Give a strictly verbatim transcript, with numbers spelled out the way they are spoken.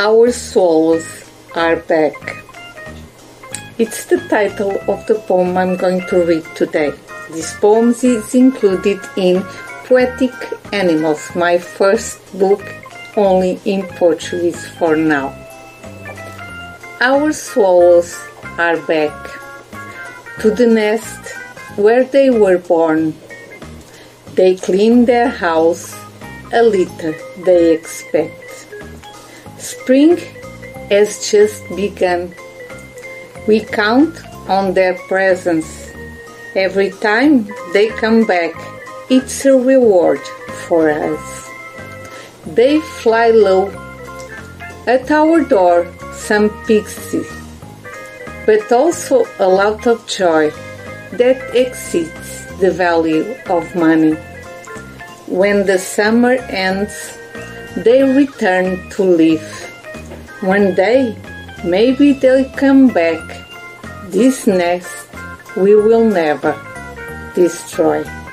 Our Souls Are Back. It's the title of the poem I'm going to read today. This poem is included in Poetic Animals, my first book, only in Portuguese for now. Our swallows are back to the nest where they were born. They clean their house, a litter they expect. Spring has just begun. We count on their presence. Every time they come back, it's a reward for us. They fly low. At our door, some pixie, but also a lot of joy that exceeds the value of money. When the summer ends, they return to live. One day, maybe they'll come back. This nest we will never destroy.